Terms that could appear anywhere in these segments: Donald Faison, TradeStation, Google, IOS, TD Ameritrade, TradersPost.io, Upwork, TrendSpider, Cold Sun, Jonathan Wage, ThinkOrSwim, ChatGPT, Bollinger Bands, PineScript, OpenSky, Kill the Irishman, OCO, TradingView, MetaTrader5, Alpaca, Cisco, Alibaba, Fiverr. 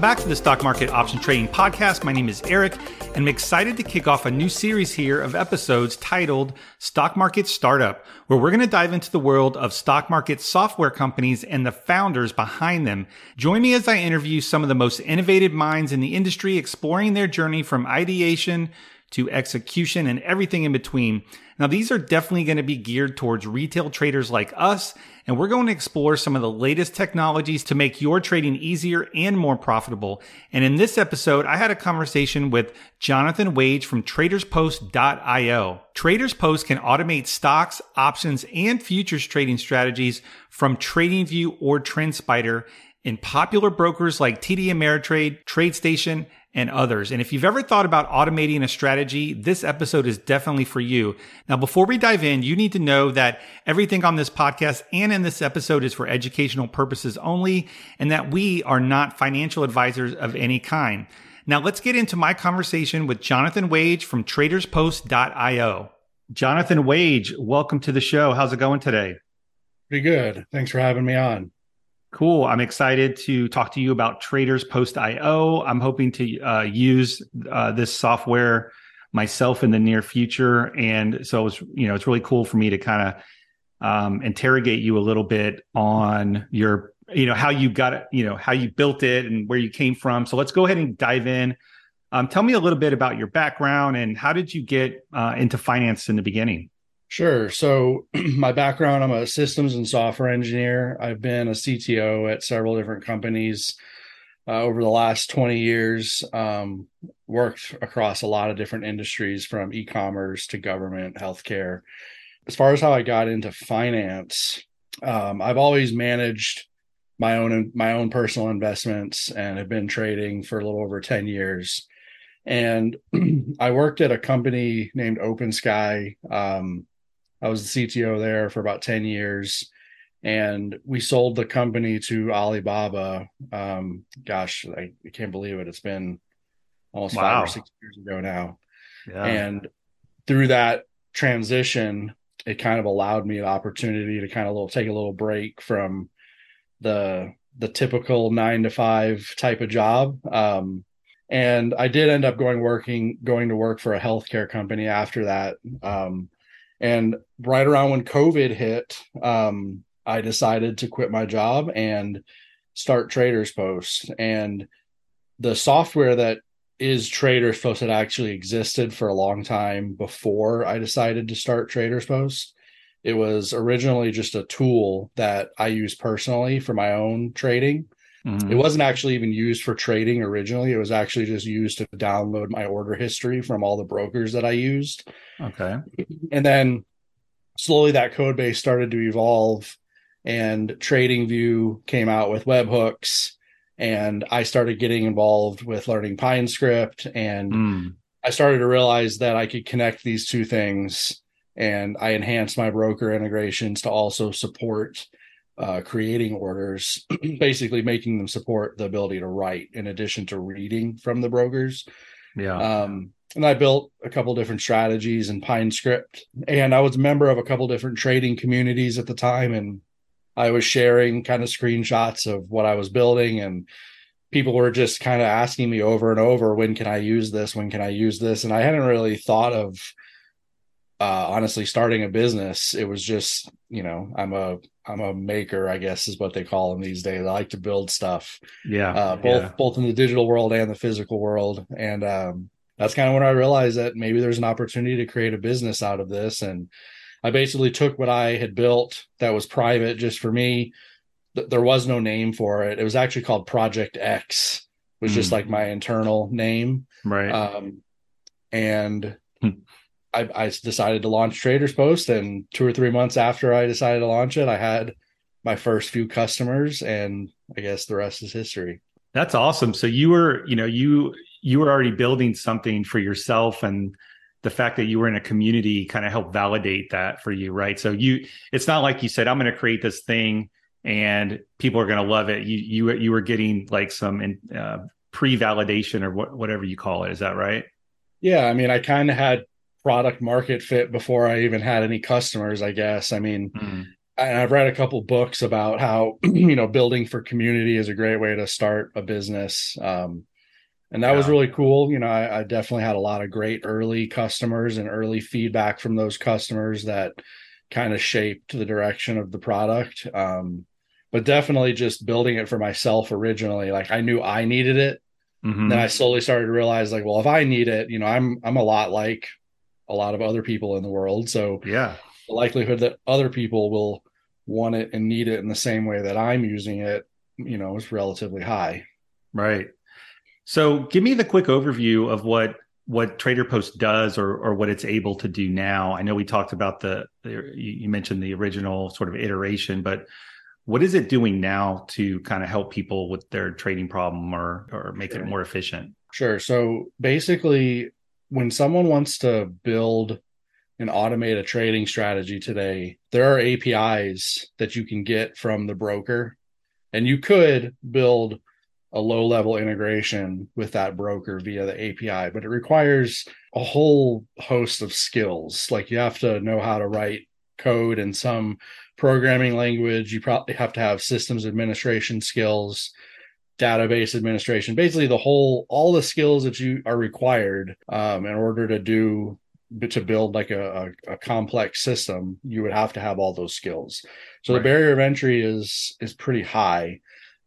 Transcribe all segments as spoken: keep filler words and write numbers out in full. Welcome back to the Stock Market Option Trading Podcast. My name is Eric, and I'm excited to kick off a new series here of episodes titled Stock Market Startup, where we're going to dive into the world of stock market software companies and the founders behind them. Join me as I interview some of the most innovative minds in the industry, exploring their journey from ideation to execution and everything in between. Now, these are definitely going to be geared towards retail traders like us, and we're going to explore some of the latest technologies to make your trading easier and more profitable. And in this episode, I had a conversation with Jonathan Wage from Traders Post dot i o. TradersPost can automate stocks, options, and futures trading strategies from TradingView or TrendSpider in popular brokers like T D Ameritrade, TradeStation, and others. And if you've ever thought about automating a strategy, this episode is definitely for you. Now, before we dive in, you need to know that everything on this podcast and in this episode is for educational purposes only, and that we are not financial advisors of any kind. Now, let's get into my conversation with Jonathan Wage from Traders Post dot i o. Jonathan Wage, welcome to the show. How's it going today? Pretty good. Thanks for having me on. Cool. I'm excited to talk to you about Traders Post dot i o. I'm hoping to uh, use uh, this software myself in the near future. And so it's, you know, it's really cool for me to kind of um, interrogate you a little bit on your, you know, how you got it, you know, how you built it and where you came from. So let's go ahead and dive in. Um, tell me a little bit about your background and how did you get uh, into finance in the beginning? Sure. So my background, I'm a systems and software engineer. I've been a C T O at several different companies uh, over the last twenty years, um, worked across a lot of different industries from e-commerce to government, healthcare. As far as how I got into finance, um, I've always managed my own my own personal investments and have been trading for a little over ten years. And I worked at a company named OpenSky. Um, I was the C T O there for about ten years, and we sold the company to Alibaba. Um, gosh, I, I can't believe it. It's been almost wow. five or six years ago now. Yeah. And through that transition, it kind of allowed me an opportunity to kind of little, take a little break from the the typical nine to five type of job. Um, and I did end up going working going to work for a healthcare company after that. Um, And right around when COVID hit, um, I decided to quit my job and start Traders Post. And the software that is Traders Post had actually existed for a long time before I decided to start Traders Post. It was originally just a tool that I use personally for my own trading. Mm-hmm. It wasn't actually even used for trading originally. It was actually just used to download my order history from all the brokers that I used. Okay. And then slowly that code base started to evolve, and TradingView came out with webhooks, and I started getting involved with learning PineScript, and mm. I started to realize that I could connect these two things, and I enhanced my broker integrations to also support Uh, creating orders, basically making them support the ability to write in addition to reading from the brokers. Yeah. Um, and I built a couple different strategies in PineScript, and I was a member of a couple different trading communities at the time. And I was sharing kind of screenshots of what I was building, and people were just kind of asking me over and over, when can I use this? When can I use this? And I hadn't really thought of, uh, honestly, starting a business. It was just, you know, I'm a, I'm a maker, I guess is what they call them these days. I like to build stuff. Yeah. Uh, both, yeah. both in the digital world and the physical world. And um, that's kind of when I realized that maybe there's an opportunity to create a business out of this. And I basically took what I had built that was private just for me. Th- there was no name for it. It was actually called Project X, was mm. just like my internal name. Right. Um, and I, I decided to launch Traders Post, and two or three months after I decided to launch it, I had my first few customers, and I guess the rest is history. That's awesome. So you were, you know, you, you were already building something for yourself, and the fact that you were in a community kind of helped validate that for you, right? So you, it's not like you said, I'm going to create this thing and people are going to love it. You, you, you were getting like some uh, pre-validation or wh- whatever you call it. Is that right? Yeah. I mean, I kind of had product market fit before I even had any customers, I guess. I mean, mm. and I've read a couple books about how, you know, building for community is a great way to start a business. Um, and that yeah. was really cool. You know, I, I definitely had a lot of great early customers and early feedback from those customers that kind of shaped the direction of the product. Um, but definitely just building it for myself originally. Like, I knew I needed it. Mm-hmm. Then I slowly started to realize, like, well, if I need it, you know, I'm, I'm a lot like a lot of other people in the world. So yeah, the likelihood that other people will want it and need it in the same way that I'm using it, you know, is relatively high. Right. So give me the quick overview of what, what TraderPost does, or, or what it's able to do now. I know we talked about the, the, you mentioned the original sort of iteration, but what is it doing now to kind of help people with their trading problem, or, or make it more efficient? Sure. So basically, when someone wants to build and automate a trading strategy today, there are A P Is that you can get from the broker, and you could build a low-level integration with that broker via the A P I, but it requires a whole host of skills. Like, you have to know how to write code in some programming language. You probably have to have systems administration skills, database administration, basically the whole, all the skills that you are required um, in order to do, to build like a, a, a complex system. You would have to have all those skills. So right. The barrier of entry is, is pretty high.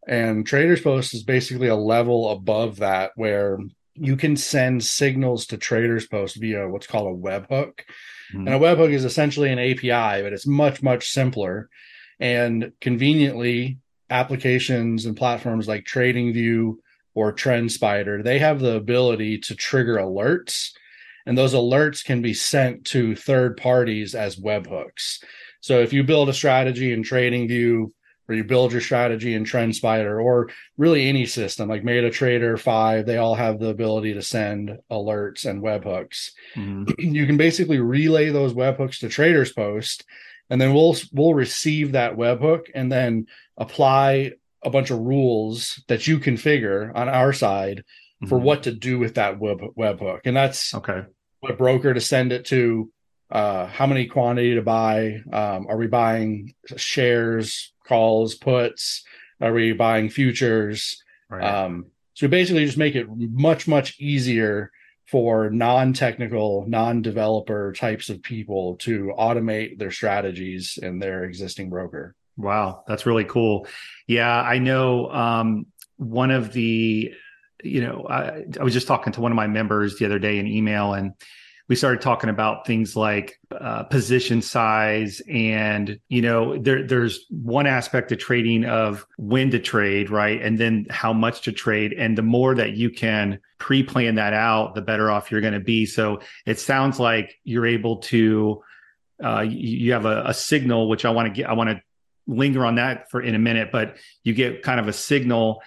And TradersPost is basically a level above that, where you can send signals to TradersPost via what's called a webhook. Mm-hmm. And a webhook is essentially an A P I, but it's much, much simpler. And conveniently, applications and platforms like TradingView or TrendSpider, they have the ability to trigger alerts, and those alerts can be sent to third parties as webhooks. So if you build a strategy in TradingView, or you build your strategy in TrendSpider, or really any system like MetaTrader five, they all have the ability to send alerts and webhooks. Mm-hmm. You can basically relay those webhooks to TradersPost, and then we'll we'll receive that webhook and then apply a bunch of rules that you configure on our side mm-hmm. for what to do with that web webhook. And that's okay. What broker to send it to, uh, how many quantity to buy, um, are we buying shares, calls, puts, are we buying futures? Right. Um, so basically just make it much, much easier for non-technical, non-developer types of people to automate their strategies in their existing broker. Wow, that's really cool. Yeah, I know um, one of the, you know, I, I was just talking to one of my members the other day in email, and we started talking about things like uh, position size, and, you know, there, there's one aspect of trading of when to trade, right? And then how much to trade. And the more that you can pre-plan that out, the better off you're going to be. So it sounds like you're able to, uh, you have a, a signal, which I want to get, I want to linger on that for in a minute, but you get kind of a signal,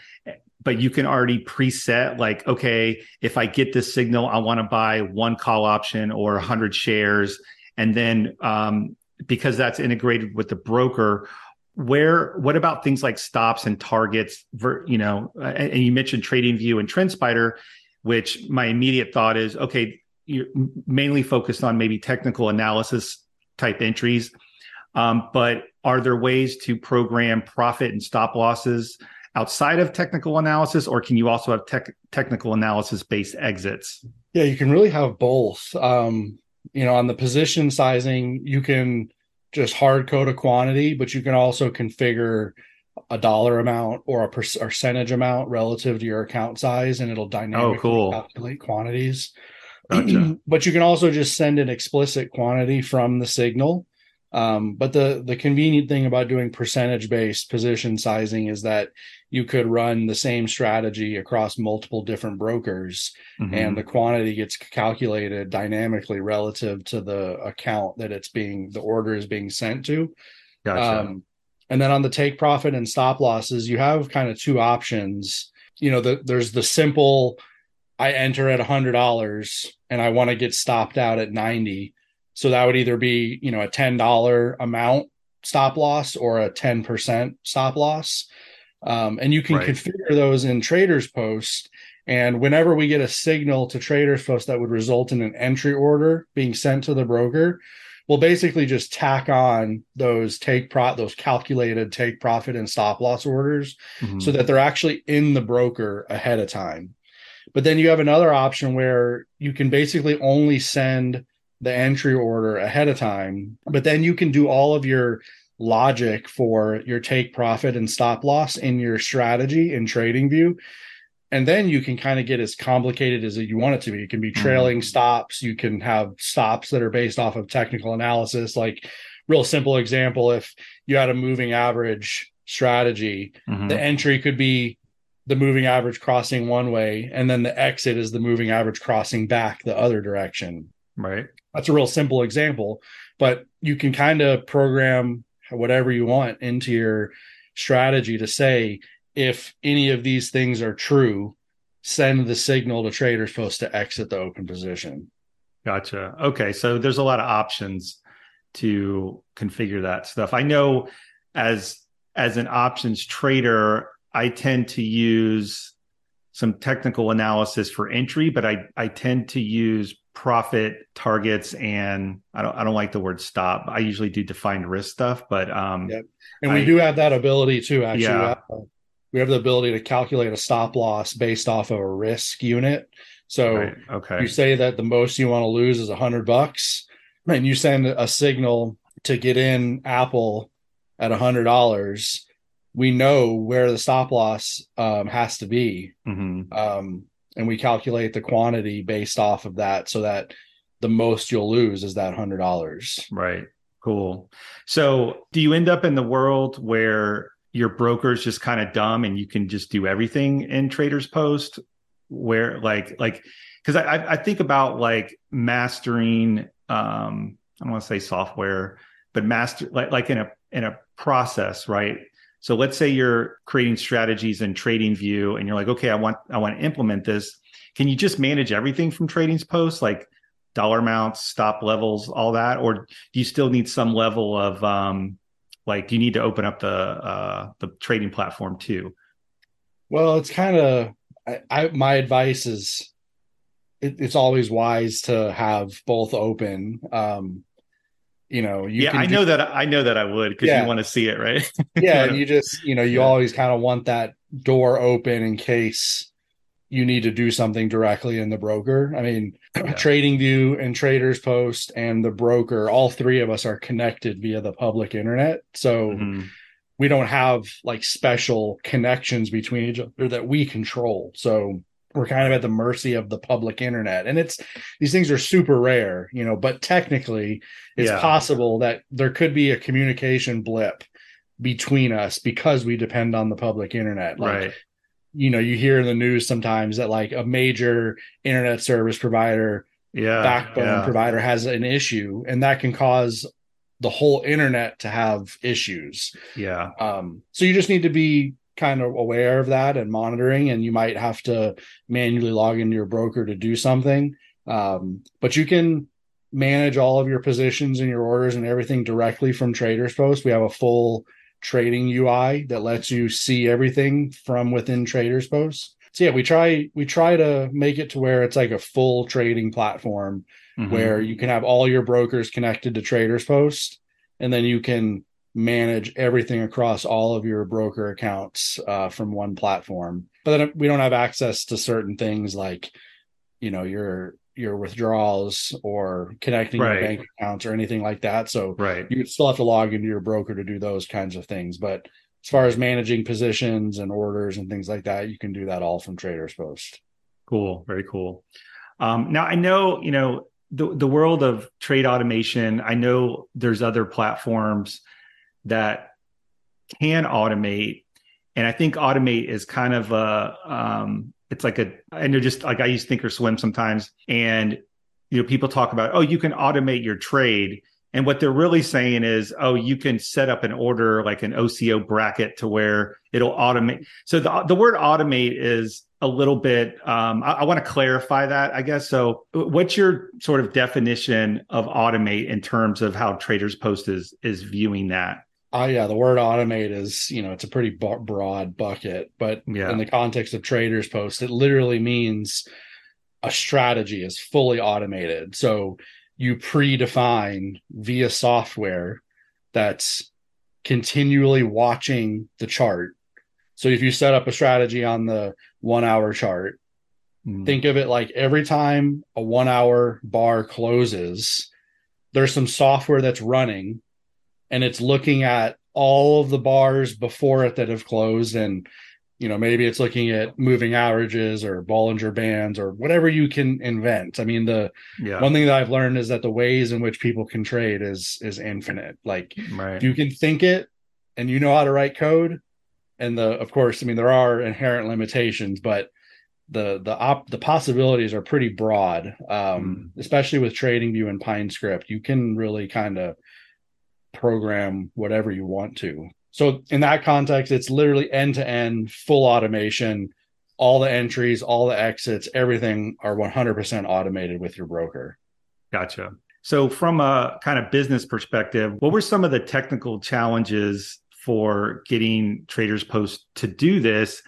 but you can already preset, like, okay, if I get this signal, I want to buy one call option or one hundred shares. And then um, because that's integrated with the broker, where, what about things like stops and targets, ver, you know, and, and you mentioned TradingView and TrendSpider, which my immediate thought is, okay, you're mainly focused on maybe technical analysis type entries. Um, but are there ways to program profit and stop losses outside of technical analysis, or can you also have tech, technical analysis-based exits? Yeah, you can really have both. Um, you know, on the position sizing, you can just hard code a quantity, but you can also configure a dollar amount or a per- percentage amount relative to your account size, and it'll dynamically oh, cool. calculate quantities. Gotcha. But you can also just send an explicit quantity from the signal. Um, but the, the convenient thing about doing percentage-based position sizing is that you could run the same strategy across multiple different brokers, mm-hmm. and the quantity gets calculated dynamically relative to the account that it's being, the order is being sent to. Gotcha. Um, and then on the take profit and stop losses, you have kind of two options. You know, the, there's the simple, I enter at one hundred dollars and I want to get stopped out at ninety. So that would either be, you know, a ten dollars amount stop loss or a ten percent stop loss. Um, and you can right. configure those in TradersPost. And whenever we get a signal to TradersPost that would result in an entry order being sent to the broker, we'll basically just tack on those take pro those calculated take profit and stop loss orders, mm-hmm. so that they're actually in the broker ahead of time. But then you have another option where you can basically only send the entry order ahead of time, but then you can do all of your logic for your take profit and stop loss in your strategy in TradingView. And then you can kind of get as complicated as you want it to be. It can be trailing stops. You can have stops that are based off of technical analysis. Like, real simple example, if you had a moving average strategy, mm-hmm. the entry could be the moving average crossing one way, and then the exit is the moving average crossing back the other direction. Right. That's a real simple example, but you can kind of program whatever you want into your strategy to say, if any of these things are true, send the signal to Traders Post to exit the open position. Gotcha. Okay. So there's a lot of options to configure that stuff. I know as, as an options trader, I tend to use some technical analysis for entry, but I, I tend to use profit targets, and I don't I don't like the word stop. I usually do defined risk stuff, but um yep. and we I, do have that ability too, actually. Yeah. We have the ability to calculate a stop loss based off of a risk unit. So right. okay. you say that the most you want to lose is a hundred bucks, and you send a signal to get in Apple at a hundred dollars. We know where the stop loss um, has to be, mm-hmm. um, and we calculate the quantity based off of that, so that the most you'll lose is that hundred dollars. Right. Cool. So, do you end up in the world where your broker's just kind of dumb and you can just do everything in Traders Post, where like, like, cause I, I think about like mastering, um, I don't want to say software, but master like, like in a, in a process, right? So let's say you're creating strategies in TradingView and you're like, okay, I want, I want to implement this. Can you just manage everything from Traders Post, like dollar amounts, stop levels, all that? Or do you still need some level of, um, like, you need to open up the uh, the trading platform too? Well, it's kind of, I, I, my advice is it, it's always wise to have both open. Um, you know, you yeah, can I do, know that I know that I would because yeah. you want to see it, right? yeah, and you just, you know, you yeah. always kind of want that door open in case you need to do something directly in the broker. I mean, yeah. TradingView and Traders Post and the broker, all three of us are connected via the public internet. So mm-hmm. we don't have like special connections between each other that we control. So we're kind of at the mercy of the public internet. And it's, these things are super rare, you know, but technically it's yeah. possible that there could be a communication blip between us because we depend on the public internet. Like, right. You know, you hear in the news sometimes that like a major internet service provider, yeah, backbone yeah. provider has an issue, and that can cause the whole internet to have issues. Yeah. Um, so you just need to be kind of aware of that and monitoring, and you might have to manually log into your broker to do something. Um, but you can manage all of your positions and your orders and everything directly from Traders Post. We have a full trading U I that lets you see everything from within Traders Post. So yeah, we try we try to make it to where it's like a full trading platform, mm-hmm. where you can have all your brokers connected to Traders Post, and then you can manage everything across all of your broker accounts uh, from one platform. But then we don't have access to certain things like, you know, your your withdrawals or connecting right. your bank accounts or anything like that. So right. you still have to log into your broker to do those kinds of things. But as far as managing positions and orders and things like that, you can do that all from Traders Post. Cool. Very cool. Um, now I know, you know, the, the world of trade automation, I know there's other platforms that can automate. And I think automate is kind of a, um, it's like a, and you're just like, I use ThinkOrSwim sometimes, and, you know, people talk about, oh, you can automate your trade. And what they're really saying is, oh, you can set up an order, like an O C O bracket, to where it'll automate. So the, the word automate is a little bit, um, I, I want to clarify that, I guess. So what's your sort of definition of automate in terms of how Traders Post is, is viewing that? Oh, uh, yeah, the word automate is, you know, it's a pretty b- broad bucket, but yeah. in the context of Traders Post, it literally means a strategy is fully automated. So you predefine via software that's continually watching the chart. So if you set up a strategy on the one hour chart, mm. think of it like every time a one hour bar closes, there's some software that's running and it's looking at all of the bars before it that have closed. And, you know, maybe it's looking at moving averages or Bollinger Bands or whatever you can invent. I mean, the yeah. one thing that I've learned is that the ways in which people can trade is, is infinite. Like right. you can think it and you know how to write code. And the, of course, I mean, there are inherent limitations, but the, the op the possibilities are pretty broad. Um, mm. especially with TradingView and PineScript, you can really kind of program whatever you want to. So in that context, it's literally end-to-end, full automation. All the entries, all the exits, everything are one hundred percent automated with your broker. Gotcha. So from a kind of business perspective, what were some of the technical challenges for getting Traders Post to do this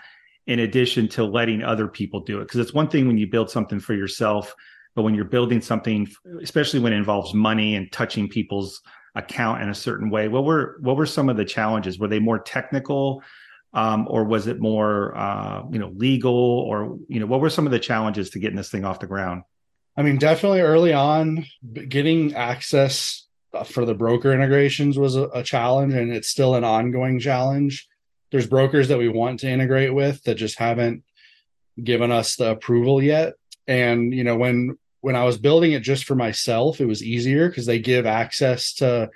in addition to letting other people do it? Because it's one thing when you build something for yourself, but when you're building something, especially when it involves money and touching people's account in a certain way, what were what were some of the challenges? Were they more technical, um, or was it more uh, you know legal, or you know what were some of the challenges to getting this thing off the ground? I mean, definitely early on, getting access for the broker integrations was a, a challenge, and it's still an ongoing challenge. There's brokers that we want to integrate with that just haven't given us the approval yet, and you know when. When I was building it just for myself, it was easier because they give access to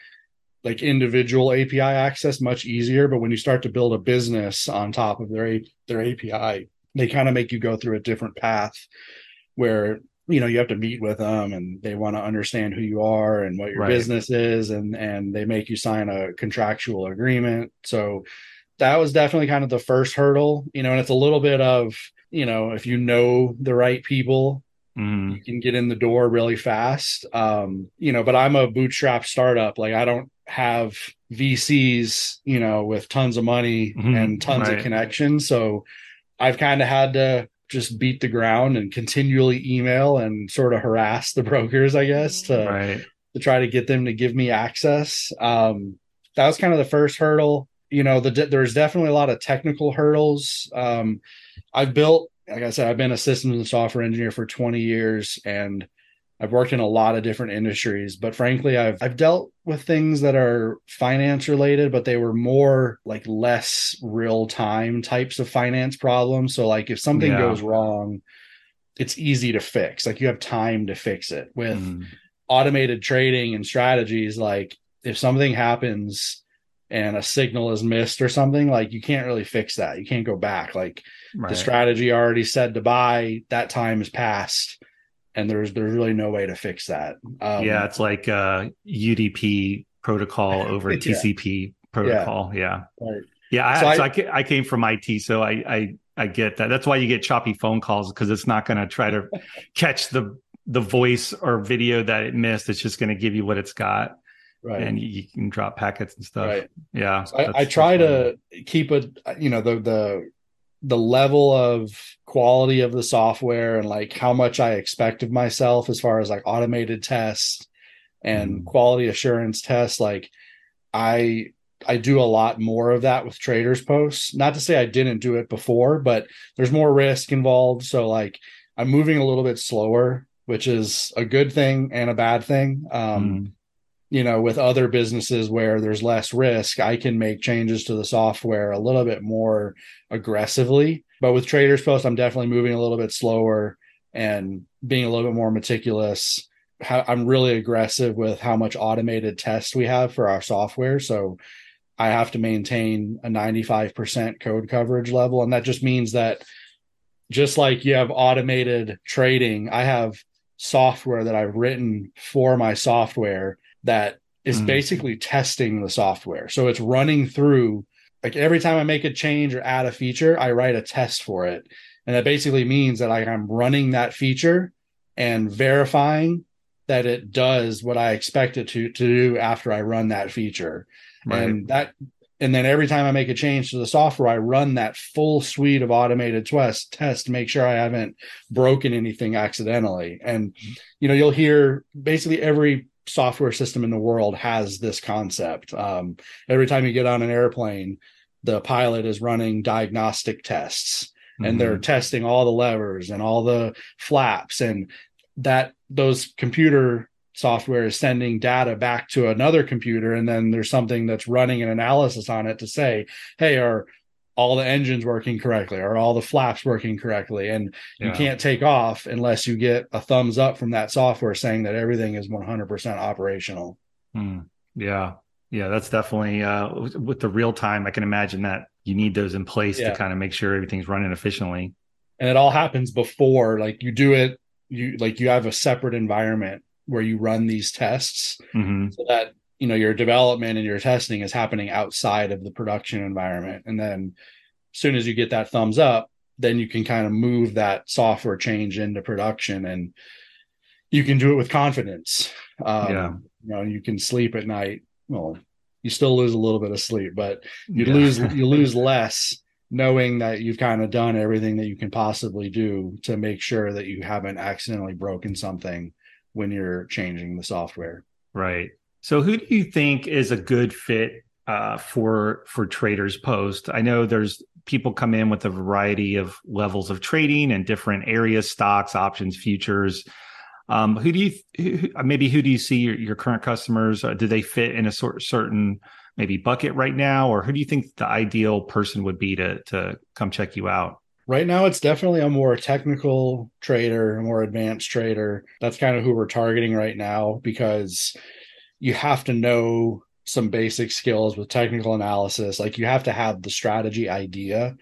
like individual A P I access much easier. But when you start to build a business on top of their, their A P I, they kind of make you go through a different path where, you know, you have to meet with them and they want to understand who you are and what your right. business is. And, and they make you sign a contractual agreement. So that was definitely kind of the first hurdle, you know, and it's a little bit of, you know, if you know the right people, Mm. you can get in the door really fast. Um, you know, but I'm a bootstrap startup. Like I don't have V Cs, you know, with tons of money mm-hmm. and tons right. of connections. So I've kind of had to just beat the ground and continually email and sort of harass the brokers, I guess, to, right. to try to get them to give me access. Um, that was kind of the first hurdle. You know, the, there's definitely a lot of technical hurdles. Um, I've built Like I said, I've been a systems and software engineer for twenty years and I've worked in a lot of different industries, but frankly, I've I've dealt with things that are finance related, but they were more like less real time types of finance problems. So like if something yeah. goes wrong, it's easy to fix. Like you have time to fix it with mm. automated trading and strategies. Like if something happens and a signal is missed or something, like you can't really fix that. You can't go back. Like right. the strategy already said to buy, that time is past and there's, there's really no way to fix that. Um, yeah. It's like uh U D P protocol over yeah. T C P protocol. Yeah. Yeah. Right. yeah I, so I, so I, I came from I T. So I, I, I get that. That's why you get choppy phone calls, because it's not going to try to catch the, the voice or video that it missed. It's just going to give you what it's got. Right. And you can drop packets and stuff. Right. Yeah. So I, I try to keep a, you know, the, the, the level of quality of the software and like how much I expect of myself as far as like automated tests and mm. quality assurance tests. Like I, I do a lot more of that with Traders Post. Not to say I didn't do it before, but there's more risk involved. So like I'm moving a little bit slower, which is a good thing and a bad thing. Um, mm. You know, with other businesses where there's less risk, I can make changes to the software a little bit more aggressively. But with Traders Post, I'm definitely moving a little bit slower and being a little bit more meticulous. I'm really aggressive with how much automated tests we have for our software. So I have to maintain a ninety-five percent code coverage level. And that just means that just like you have automated trading, I have software that I've written for my software that is mm. basically testing the software. So it's running through, like every time I make a change or add a feature, I write a test for it. And that basically means that I, I'm running that feature and verifying that it does what I expect it to, to do after I run that feature. Right. And that And then every time I make a change to the software, I run that full suite of automated tests tests to make sure I haven't broken anything accidentally. And, you know, you'll hear basically every software system in the world has this concept. Um, every time you get on an airplane, the pilot is running diagnostic tests, and mm-hmm. they're testing all the levers and all the flaps, and that those computer software is sending data back to another computer, and then there's something that's running an analysis on it to say, hey, are all the engines working correctly? Are all the flaps working correctly? And yeah. you can't take off unless you get a thumbs up from that software saying that everything is one hundred percent operational. Hmm. Yeah. Yeah, that's definitely uh, with the real time. I can imagine that you need those in place yeah. to kind of make sure everything's running efficiently. And it all happens before, like you do it, you like you have a separate environment where you run these tests mm-hmm. so that, you know, your development and your testing is happening outside of the production environment. And then as soon as you get that thumbs up, then you can kind of move that software change into production, and you can do it with confidence. Um, yeah. You know, you can sleep at night. Well, you still lose a little bit of sleep, but you yeah. lose you lose less knowing that you've kind of done everything that you can possibly do to make sure that you haven't accidentally broken something when you're changing the software. Right. So who do you think is a good fit uh, for for Traders Post? I know there's people come in with a variety of levels of trading and different areas, stocks, options, futures. Um, who do you, who, maybe who do you see your, your current customers? Uh, do they fit in a sort certain maybe bucket right now? Or who do you think the ideal person would be to, to come check you out? Right now, it's definitely a more technical trader, a more advanced trader. That's kind of who we're targeting right now, because you have to know some basic skills with technical analysis. Like you have to have the strategy idea.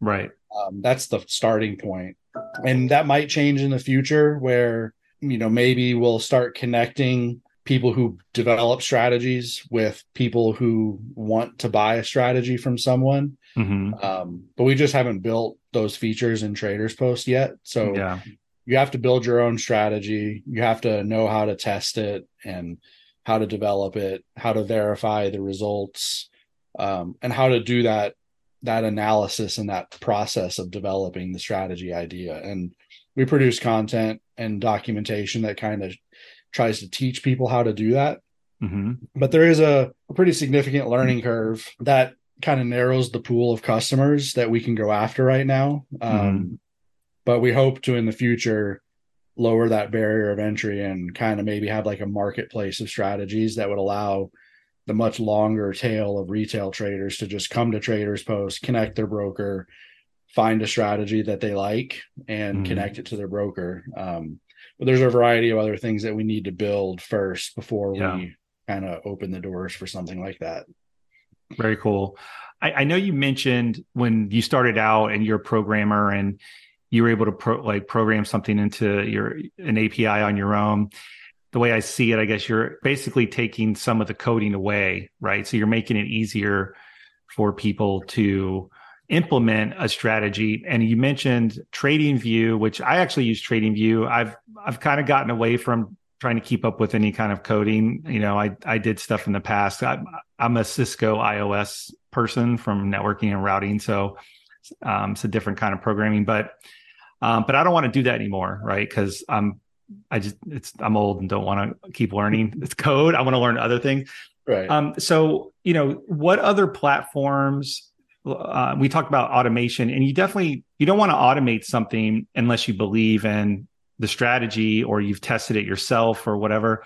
Right. Um, that's the starting point. And that might change in the future where, you know, maybe we'll start connecting people who develop strategies with people who want to buy a strategy from someone. Mm-hmm. Um, but we just haven't built those features in Traders Post yet. So yeah. you have to build your own strategy. You have to know how to test it and how to develop it, how to verify the results, um, and how to do that, that analysis and that process of developing the strategy idea. And we produce content and documentation that kind of tries to teach people how to do that. Mm-hmm. But there is a, a pretty significant learning curve that kind of narrows the pool of customers that we can go after right now. Um, mm-hmm. But we hope to, in the future, lower that barrier of entry and kind of maybe have like a marketplace of strategies that would allow the much longer tail of retail traders to just come to Traders Post, connect their broker, find a strategy that they like, and mm. connect it to their broker. Um, but there's a variety of other things that we need to build first before yeah. we kind of open the doors for something like that. Very cool. I, I know you mentioned when you started out and you're a programmer and you were able to pro, like program something into your an A P I on your own. The way I see it, I guess you're basically taking some of the coding away, right? So you're making it easier for people to implement a strategy. And you mentioned TradingView, which I actually use TradingView. I've I've kind of gotten away from trying to keep up with any kind of coding. You know, I I did stuff in the past. I, I'm a Cisco I O S person from networking and routing, so um, it's a different kind of programming. But um, but I don't want to do that anymore, right? Because I'm I just it's I'm old and don't want to keep learning this code. I want to learn other things. Right. Um. So you know, what other platforms? Uh, we talked about automation, and you definitely, you don't want to automate something unless you believe in the strategy or you've tested it yourself or whatever.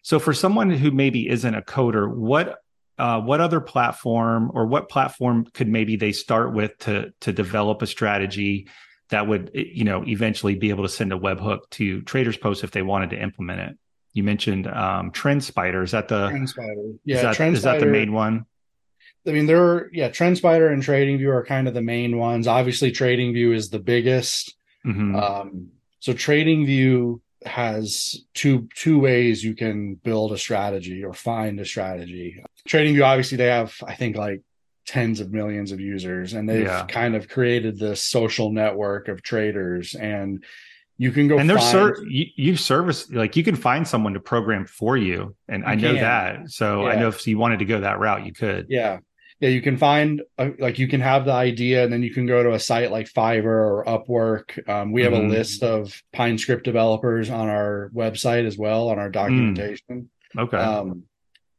So for someone who maybe isn't a coder, what, uh, what other platform or what platform could maybe they start with to, to develop a strategy that would, you know, eventually be able to send a webhook to Traders Post if they wanted to implement it? You mentioned um, TrendSpider. Is that the, TrendSpider. Yeah, is that, TrendSpider. Is that the main one? I mean, there are, yeah, TrendSpider and TradingView are kind of the main ones. Obviously, TradingView is the biggest. Mm-hmm. Um, so TradingView has two two ways you can build a strategy or find a strategy. TradingView, obviously, they have, I think, like tens of millions of users, and they've yeah. kind of created this social network of traders. And you can go and there's find... ser- you, you service, like you can find someone to program for you. And you I know can. that. So yeah. I know if you wanted to go that route, you could. Yeah. yeah, you can find a, like you can have the idea, and then you can go to a site like Fiverr or Upwork. Um, we have mm. a list of PineScript developers on our website as well, on our documentation. Mm. Okay. Um,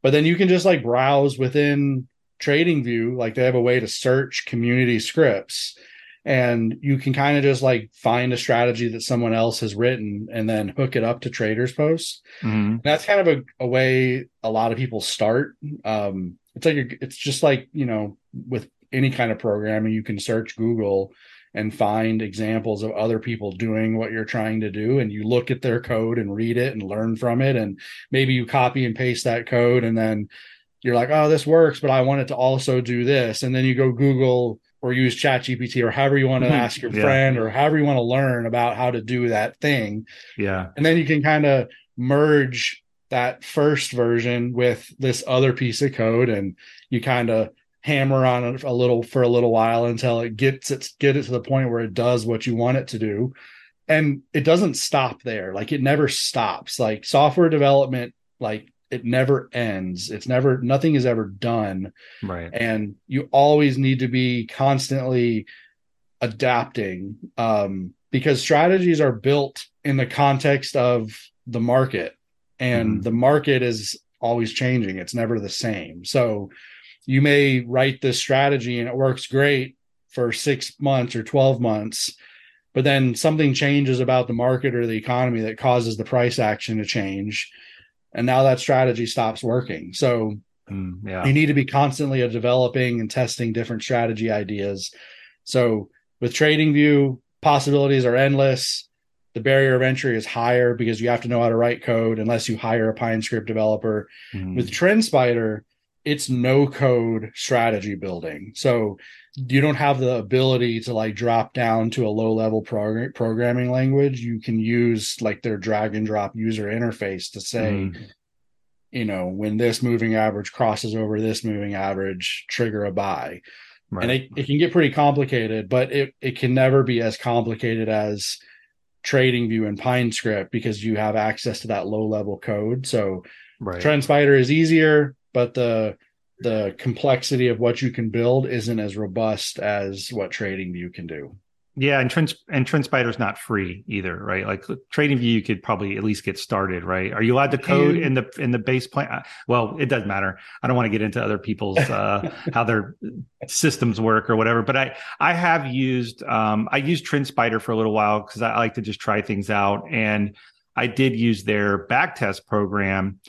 but then you can just like browse within TradingView. Like they have a way to search community scripts, and you can kind of just like find a strategy that someone else has written and then hook it up to Traders Post. Mm-hmm. That's kind of a, a way a lot of people start. Um, it's like, a, it's just like, you know, with any kind of programming, you can search Google and find examples of other people doing what you're trying to do. And you look at their code and read it and learn from it. And maybe you copy and paste that code. And then you're like, oh, this works, but I want it to also do this. And then you go Google or use ChatGPT or however you want to ask your yeah. friend or however you want to learn about how to do that thing. Yeah. And then you can kind of merge that first version with this other piece of code, and you kind of hammer on it a little for a little while until it gets it, get it to the point where it does what you want it to do. And it doesn't stop there. Like it never stops. Like software development, like it never ends. It's never, nothing is ever done. Right. And you always need to be constantly adapting, um, because strategies are built in the context of the market, and mm-hmm. the market is always changing. It's never the same. So you may write this strategy and it works great for six months or twelve months, but then something changes about the market or the economy that causes the price action to change. And now that strategy stops working. So mm, yeah. you need to be constantly developing and testing different strategy ideas. So with TradingView, possibilities are endless. The barrier of entry is higher because you have to know how to write code unless you hire a PineScript developer. Mm. With TrendSpider, it's no code strategy building. So you don't have the ability to like drop down to a low level prog- programming language. You can use like their drag and drop user interface to say, mm. you know, when this moving average crosses over this moving average, trigger a buy. Right. And it, it can get pretty complicated, but it, it can never be as complicated as TradingView and PineScript because you have access to that low level code. So right. TrendSpider is easier, but the the complexity of what you can build isn't as robust as what TradingView can do. Yeah, and Trend and TrendSpider is not free either, right? Like TradingView, you could probably at least get started, right? Are you allowed to code in the in the base plan? Well, it doesn't matter. I don't want to get into other people's uh, how their systems work or whatever. But I I have used um, I used TrendSpider for a little while because I like to just try things out, and I did use their backtest program.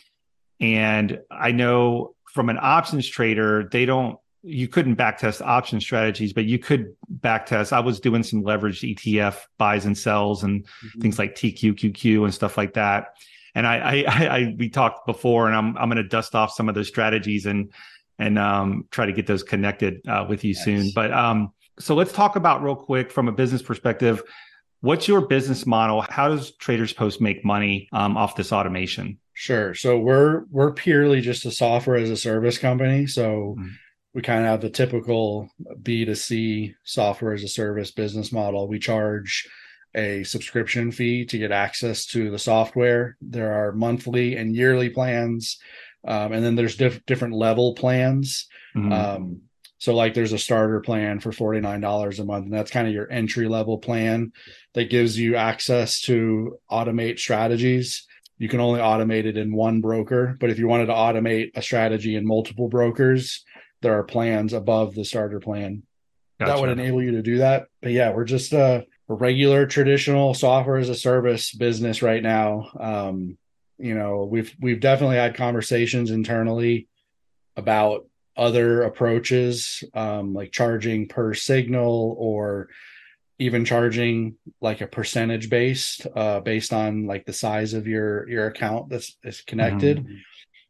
And I know from an options trader, they don't, you couldn't backtest option strategies, but you could backtest. I was doing some leveraged E T F buys and sells and mm-hmm. things like T Q Q Q and stuff like that. And I, I, I, we talked before, and I'm, I'm going to dust off some of those strategies and, and um, try to get those connected uh, with you nice. soon. But um, so let's talk about real quick from a business perspective. What's your business model? How does Traders Post make money um, off this automation? Sure. So we're we're purely just a software as a service company. So mm. we kind of have the typical B two C software as a service business model. We charge a subscription fee to get access to the software. There are monthly and yearly plans, um, and then there's diff- different level plans. Mm. Um, so like there's a starter plan for forty-nine dollars a month, and that's kind of your entry level plan that gives you access to automate strategies. You can only automate it in one broker, but if you wanted to automate a strategy in multiple brokers, there are plans above the starter plan. Gotcha. That would enable you to do that. But yeah, we're just a regular traditional software as a service business right now. Um, you know, we've we've definitely had conversations internally about other approaches, um, like charging per signal or even charging like a percentage based uh, based on like the size of your, your account that's is connected. Mm-hmm.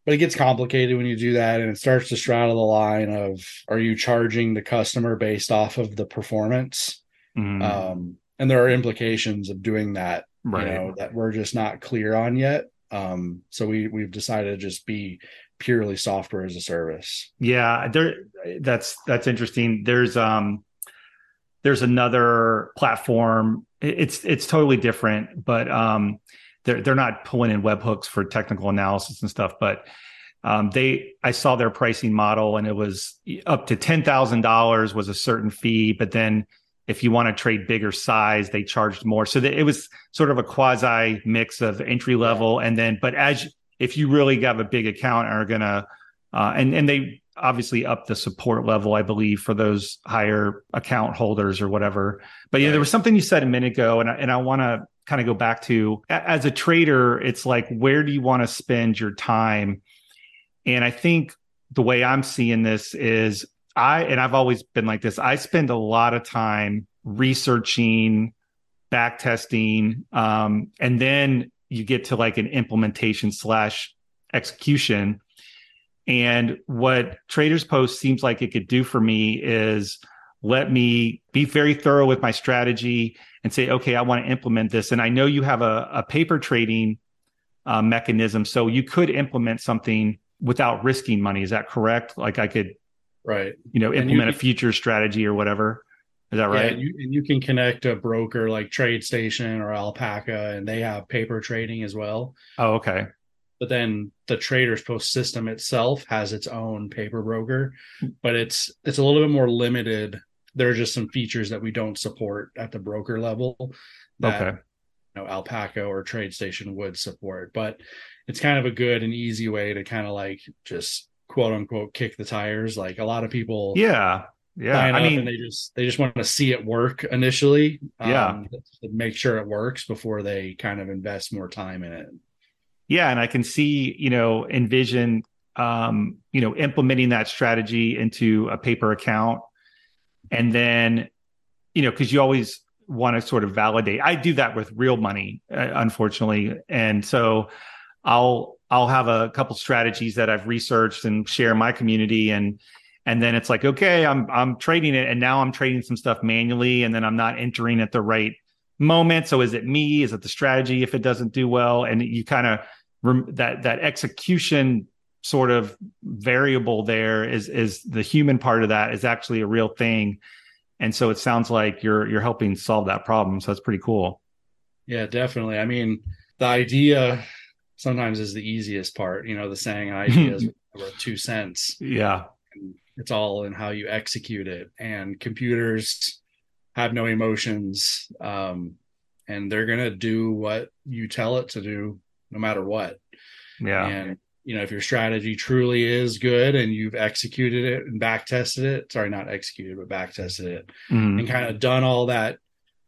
But it gets complicated when you do that, and it starts to straddle the line of, are you charging the customer based off of the performance? Mm-hmm. Um, and there are implications of doing that, right. you know, that we're just not clear on yet. Um, so we, we've decided to just be purely software as a service. Yeah, there. That's, that's interesting. There's, um, There's another platform. It's it's totally different, but um, they're they're not pulling in webhooks for technical analysis and stuff. But Um, they, I saw their pricing model, and it was up to ten thousand dollars was a certain fee, but then if you want to trade bigger size, they charged more. So that it was sort of a quasi mix of entry level. And then, but as if you really have a big account and are going to, uh, and, and they obviously upped the support level, I believe, for those higher account holders or whatever. But yeah, right. There was something you said a minute ago, and I, and I want to kind of go back to, as a trader, it's like, where do you want to spend your time? And I think the way I'm seeing this is I, and I've always been like this, I spend a lot of time researching, back testing, um, and then you get to like an implementation slash execution. And what Traders Post seems like it could do for me is let me be very thorough with my strategy and say, okay, I want to implement this. And I know you have a, a paper trading uh, mechanism, so you could implement something without risking money. Is that correct? Like I could, right. You know, implement you, a future strategy or whatever. Is that right? Yeah, and, you, and you can connect a broker like TradeStation or Alpaca, and they have paper trading as well. Oh, okay. But then the Traders Post system itself has its own paper broker, but it's it's a little bit more limited. There are just some features that we don't support at the broker level that okay. you know, Alpaca or TradeStation would support. But it's kind of a good and easy way to kind of like just quote unquote kick the tires. Like a lot of people, yeah, yeah. I mean, and they just they just want to see it work initially, yeah, um, to make sure it works before they kind of invest more time in it. Yeah, and I can see, you know, envision, um, you know, implementing that strategy into a paper account. And then, you know, because you always want to sort of validate. I do that with real money, uh, unfortunately. And so I'll I'll have a couple strategies that I've researched and share in my community. And and then it's like, okay, I'm I'm trading it. And now I'm trading some stuff manually, and then I'm not entering at the right moment. So is it me? Is it the strategy if it doesn't do well? And you kind of, that that execution sort of variable there is is the human part of that is actually a real thing. And so it sounds like you're you're helping solve that problem. So that's pretty cool. Yeah, definitely. I mean, the idea sometimes is the easiest part. You know, the saying ideas are worth two cents. Yeah. And it's all in how you execute it. And computers have no emotions, um, and they're going to do what you tell it to do no matter what. Yeah. And, you know, if your strategy truly is good and you've executed it and back tested it, sorry, not executed, but back tested it mm. and kind of done all that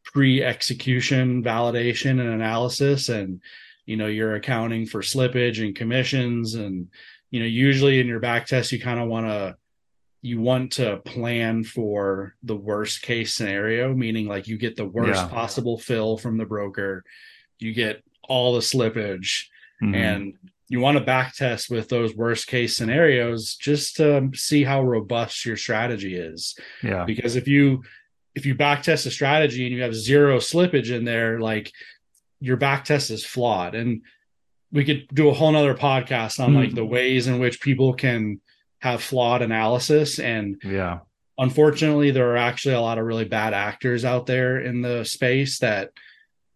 pre-execution validation and analysis. And, you know, you're accounting for slippage and commissions. And, you know, usually in your back test, you kind of want to you want to plan for the worst case scenario, meaning like you get the worst yeah. possible fill from the broker, you get all the slippage, mm-hmm. and you want to back test with those worst case scenarios just to see how robust your strategy is. Yeah. Because if you, if you back test a strategy and you have zero slippage in there, like your back test is flawed. And we could do a whole nother podcast on mm-hmm. like the ways in which people can have flawed analysis. And yeah, unfortunately, there are actually a lot of really bad actors out there in the space that,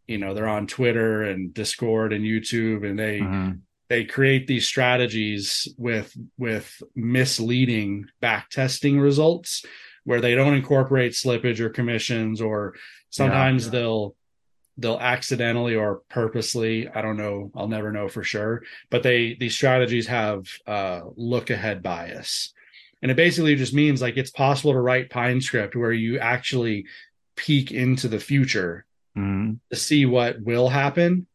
you know, they're on Twitter and Discord and YouTube, and they uh-huh. they create these strategies with with misleading back testing results where they don't incorporate slippage or commissions, or sometimes yeah, yeah. they'll they'll accidentally or purposely, I don't know, I'll never know for sure, but they, these strategies have uh look ahead bias. And it basically just means like it's possible to write PineScript where you actually peek into the future mm-hmm. to see what will happen.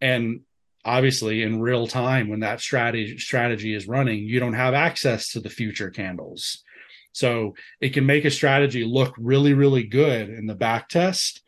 And obviously in real time, when that strategy strategy is running, you don't have access to the future candles. So it can make a strategy look really, really good in the back test,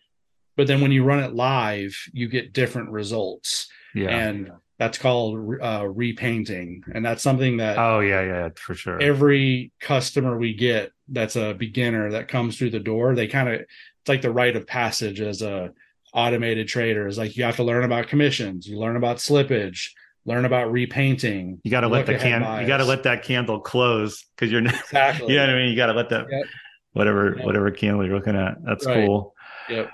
but then when you run it live, you get different results. Yeah. And that's called uh, repainting. And that's something that oh yeah, yeah, for sure. every customer we get that's a beginner that comes through the door, they kind of, it's like the rite of passage as a automated trader. It's like you have to learn about commissions, you learn about slippage, learn about repainting. You got to let the candle, you got to let that candle close because you're not, exactly. you know what I mean? You got to let that, yep. whatever, yep. whatever candle you're looking at. That's right. Cool. Yep.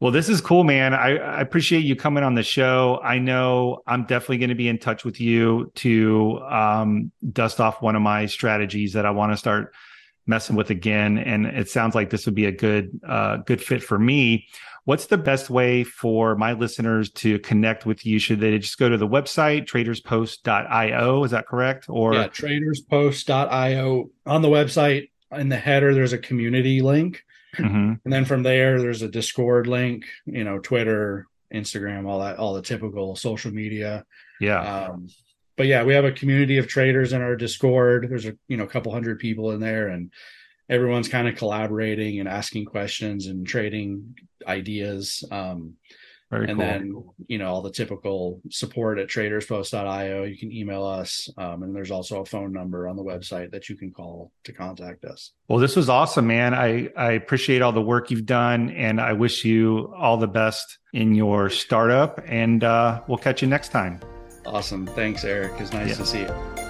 Well, this is cool, man. I, I appreciate you coming on the show. I know I'm definitely going to be in touch with you to um, dust off one of my strategies that I want to start messing with again. And it sounds like this would be a good, uh, good fit for me. What's the best way for my listeners to connect with you? Should they just go to the website, traders post dot io? Is that correct? Or yeah, traders post dot io. On the website, in the header, there's a community link. Mm-hmm. And then from there, there's a Discord link, you know, Twitter, Instagram, all that, all the typical social media. Yeah. Um, but yeah, we have a community of traders in our Discord. There's a, you know, a couple hundred people in there, and everyone's kind of collaborating and asking questions and trading ideas. Um, Very and cool. then, you know, all the typical support at traders post dot io. You can email us. Um, and there's also a phone number on the website that you can call to contact us. Well, this was awesome, man. I, I appreciate all the work you've done, and I wish you all the best in your startup, and uh, we'll catch you next time. Awesome. Thanks, Eric. It's nice yeah. to see you.